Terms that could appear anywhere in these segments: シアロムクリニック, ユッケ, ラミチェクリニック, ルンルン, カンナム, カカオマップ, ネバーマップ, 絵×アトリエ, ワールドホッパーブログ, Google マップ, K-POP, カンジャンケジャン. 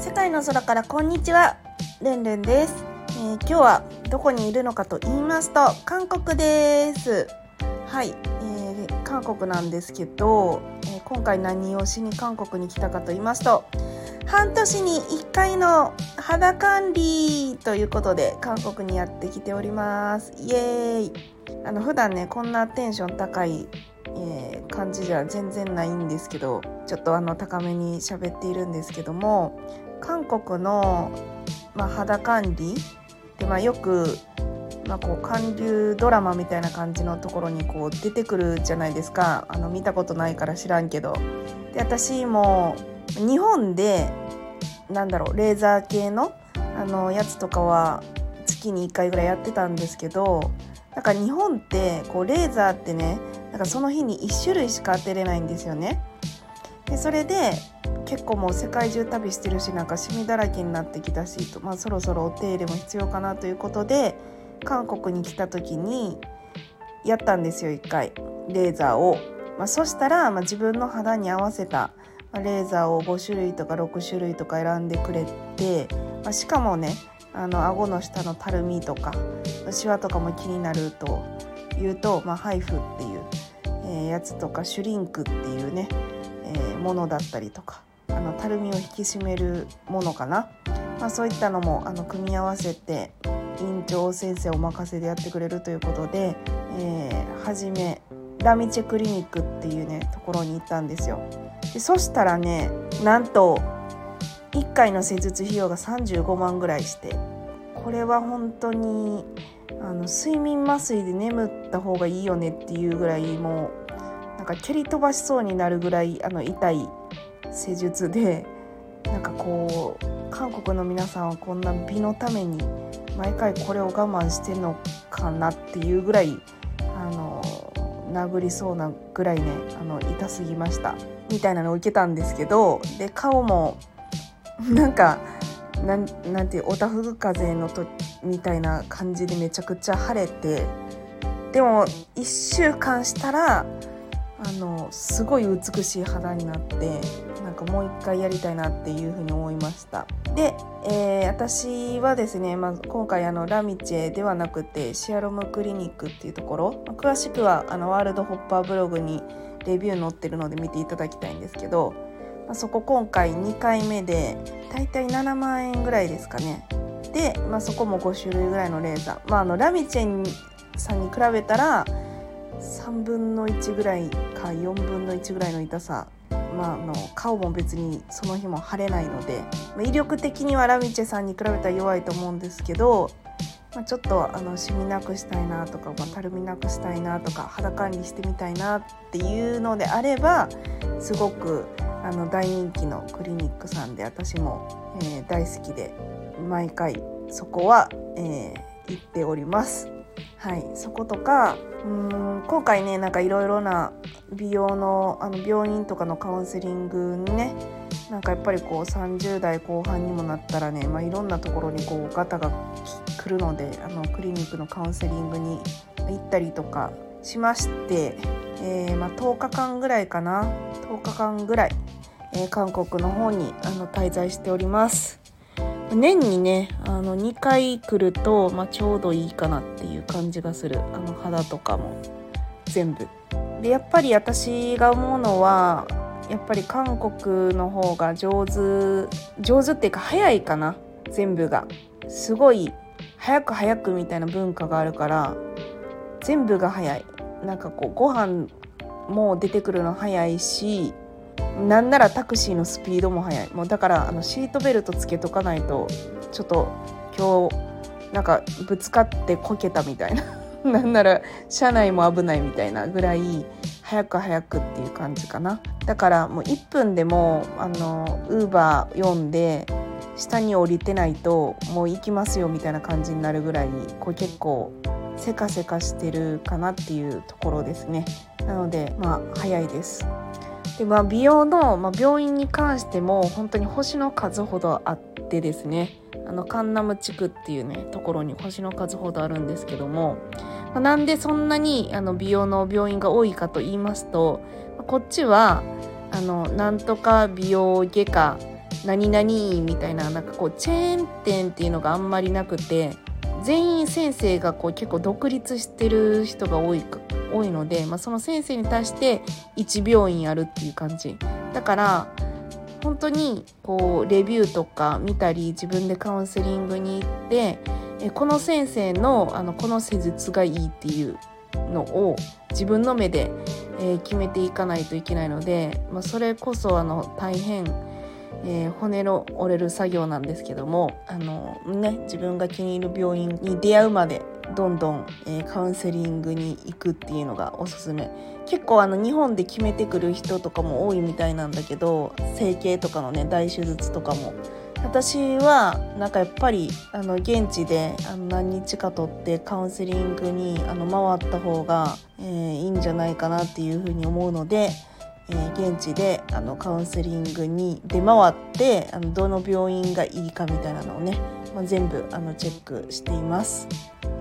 世界の空からこんにちは、ルンルンです。今日はどこにいるのかと言いますと韓国です。はい、韓国なんですけど、今回何をしに韓国に来たかと言いますと、半年に1回の肌管理ということで韓国にやってきております。イエーイ。普段ねこんなテンション高い感じじゃ全然ないんですけど、ちょっと高めに喋っているんですけども、韓国の、肌管理で、よく、こう韓流ドラマみたいな感じのところにこう出てくるじゃないですか。見たことないから知らんけど。で、私も日本でレーザー系の、やつとかは月に1回ぐらいやってたんですけど、日本ってこうレーザーってね、その日に1種類しか当てれないんですよね。でそれで結構もう世界中旅してるし、シミだらけになってきたしと、そろそろお手入れも必要かなということで韓国に来た時にやったんですよ、1回レーザーを。そしたら、自分の肌に合わせたレーザーを5種類とか6種類とか選んでくれて、しかもね顎の下のたるみとかシワとかも気になるというと、ハイフっていう、やつとかシュリンクっていうね、ものだったりとか、たるみを引き締めるものかな、そういったのも組み合わせて院長先生お任せでやってくれるということで、はじめラミチェクリニックっていうねところに行ったんですよ。でそしたらね、なんと1回の施術費用が35万ぐらいして、これは本当に睡眠麻酔で眠った方がいいよねっていうぐらい、もう蹴り飛ばしそうになるぐらい痛い施術で、こう韓国の皆さんはこんな美のために毎回これを我慢してんのかなっていうぐらい殴りそうなぐらいね痛すぎましたみたいなのを受けたんですけど、で顔もなんてオタフグ風のとみたいな感じでめちゃくちゃ晴れて、でも1週間したらすごい美しい肌になって、もう一回やりたいなっていうふうに思いました。で、私はですね、今回ラミチェではなくてシアロムクリニックっていうところ、詳しくはワールドホッパーブログにレビュー載ってるので見ていただきたいんですけど、そこ今回2回目でだいたい7万円ぐらいですかね。で、そこも5種類ぐらいのレーザー、ラミチェさんに比べたら3分の1ぐらいか4分の1ぐらいの痛さ、顔も別にその日も腫れないので、威力的にはラミチェさんに比べたら弱いと思うんですけど、ちょっとシミなくしたいなとか、たるみなくしたいなとか、肌管理してみたいなっていうのであれば、すごく大人気のクリニックさんで、私も、大好きで毎回そこは、行っております。はい、そことか今回ねいろいろな美容の、病院とかのカウンセリングにね、やっぱりこう30代後半にもなったらね、いろんなところにこうガタが来るのでクリニックのカウンセリングに行ったりとかしまして、10日間ぐらいかな、10日間ぐらい、韓国の方に滞在しております。年にね2回来ると、ちょうどいいかなっていう感じがする。肌とかも全部で、やっぱり私が思うのはやっぱり韓国の方が上手っていうか早いかな。全部がすごい早くみたいな文化があるから、全部が早い。こうご飯も出てくるの早いし、なんならタクシーのスピードも速い。もうだからシートベルトつけとかないと、ちょっと今日ぶつかってこけたみたいななんなら車内も危ないみたいなぐらい早くっていう感じかな。だからもう1分でもUber呼んで下に降りてないともう行きますよみたいな感じになるぐらい、こう結構せかせかしてるかなっていうところですね。なので早いです。で美容の、病院に関しても本当に星の数ほどあってですね、カンナム地区っていうねところに星の数ほどあるんですけども、なんでそんなに美容の病院が多いかと言いますと、こっちはなんとか美容外科何々みたいな、なんかこうチェーン店っていうのがあんまりなくて、全員先生がこう結構独立してる人が多いので、その先生に対して1病院あるっていう感じだから、本当にこうレビューとか見たり自分でカウンセリングに行って、この先生のこの施術がいいっていうのを自分の目で決めていかないといけないので、それこそ大変骨の折れる作業なんですけども、自分が気に入る病院に出会うまでどんどん、カウンセリングに行くっていうのがおすすめ。結構日本で決めてくる人とかも多いみたいなんだけど、整形とかのね大手術とかも、私はなんかやっぱり現地で何日か取ってカウンセリングに回った方が、いいんじゃないかなっていうふうに思うので、現地でカウンセリングに出回って、どの病院がいいかみたいなのをね、全部チェックしています。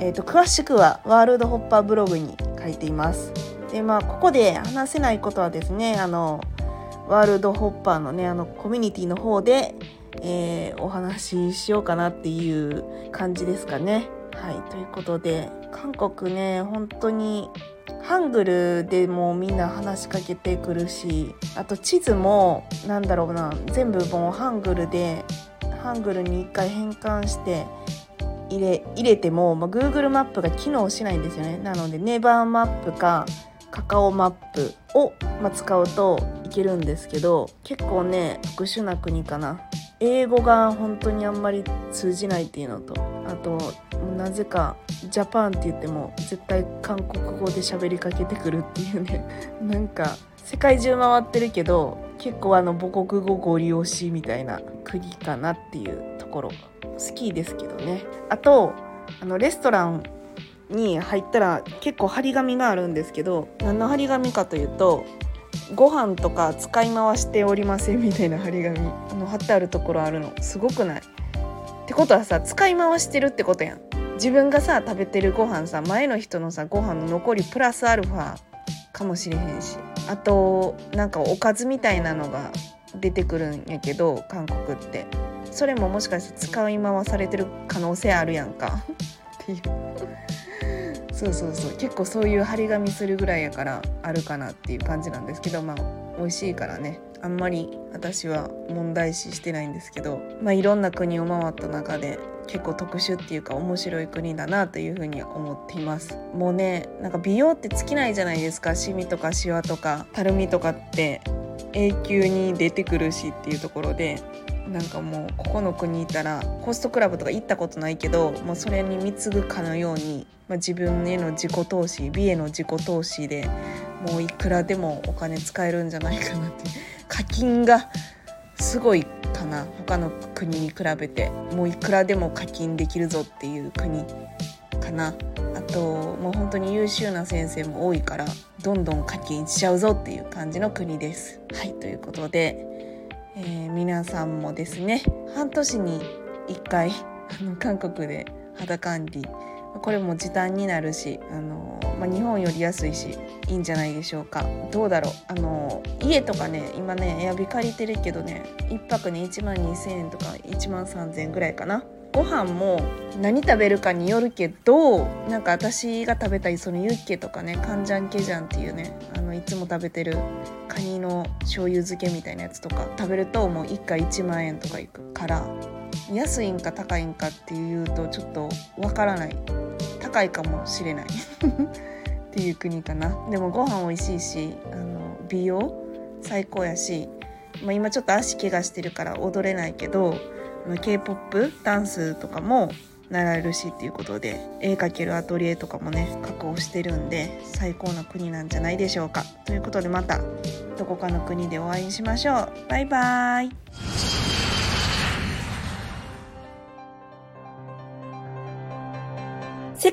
詳しくはワールドホッパーブログに書いています。でここで話せないことはですね、ワールドホッパーのねコミュニティの方で、お話ししようかなっていう感じですかね。はい、ということで韓国ね、本当にハングルでもみんな話しかけてくるし、あと地図も全部もうハングルに一回変換して入れても、Google マップが機能しないんですよね。なのでネバーマップかカカオマップを、使うといけるんですけど、結構ね特殊な国かな。英語が本当にあんまり通じないっていうのと、あとなぜかジャパンって言っても絶対韓国語で喋りかけてくるっていうねなんか世界中回ってるけど結構母国語ご利用しみたいな国かなっていうところ、好きですけどね。あとレストランに入ったら結構張り紙があるんですけど、何の張り紙かというと、ご飯とか使い回しておりませんみたいな張り紙貼ってあるところあるの、すごくない？ってことはさ、使い回してるってことやん。自分がさ食べてるご飯さ、前の人のさご飯の残りプラスアルファかもしれへんし、あとなんかおかずみたいなのが出てくるんやけど韓国って、それももしかして使い回されてる可能性あるやんかっていうそう結構そういう張り紙するぐらいやからあるかなっていう感じなんですけど、美味しいからねあんまり私は問題視してないんですけど、いろんな国を回った中で結構特殊っていうか面白い国だなというふうに思っています。もうね、なんか美容って尽きないじゃないですか。シミとかシワとかたるみとかって永久に出てくるしっていうところで、なんかもうここの国いたらホストクラブとか行ったことないけど、それに貢ぐかのように、自分への自己投資、美への自己投資でもういくらでもお金使えるんじゃないかなって課金がすごいかな、他の国に比べて。もういくらでも課金できるぞっていう国かな。あともう本当に優秀な先生も多いから、どんどん課金しちゃうぞっていう感じの国です。はい、ということで皆さんもですね、半年に1回韓国で肌管理、これも時短になるし、日本より安いしいいんじゃないでしょうか。どうだろう、家とかね、今ねエアビ借りてるけどね、1泊ね12,000円とか13,000円ぐらいかな。ご飯も何食べるかによるけど、なんか私が食べたいそのユッケとかね、カンジャンケジャンっていうね、いつも食べてるカニの醤油漬けみたいなやつとか食べると、もう1回10,000円とかいくから、安いんか高いんかっていうとちょっとわからない、高いかもしれないっていう国かな。でもご飯美味しいし、美容最高やし、今ちょっと足怪我してるから踊れないけどK-POP ダンスとかも習えるしっていうことで、絵×アトリエとかもね確保してるんで、最高の国なんじゃないでしょうか。ということで、またどこかの国でお会いしましょう。バイバーイ。世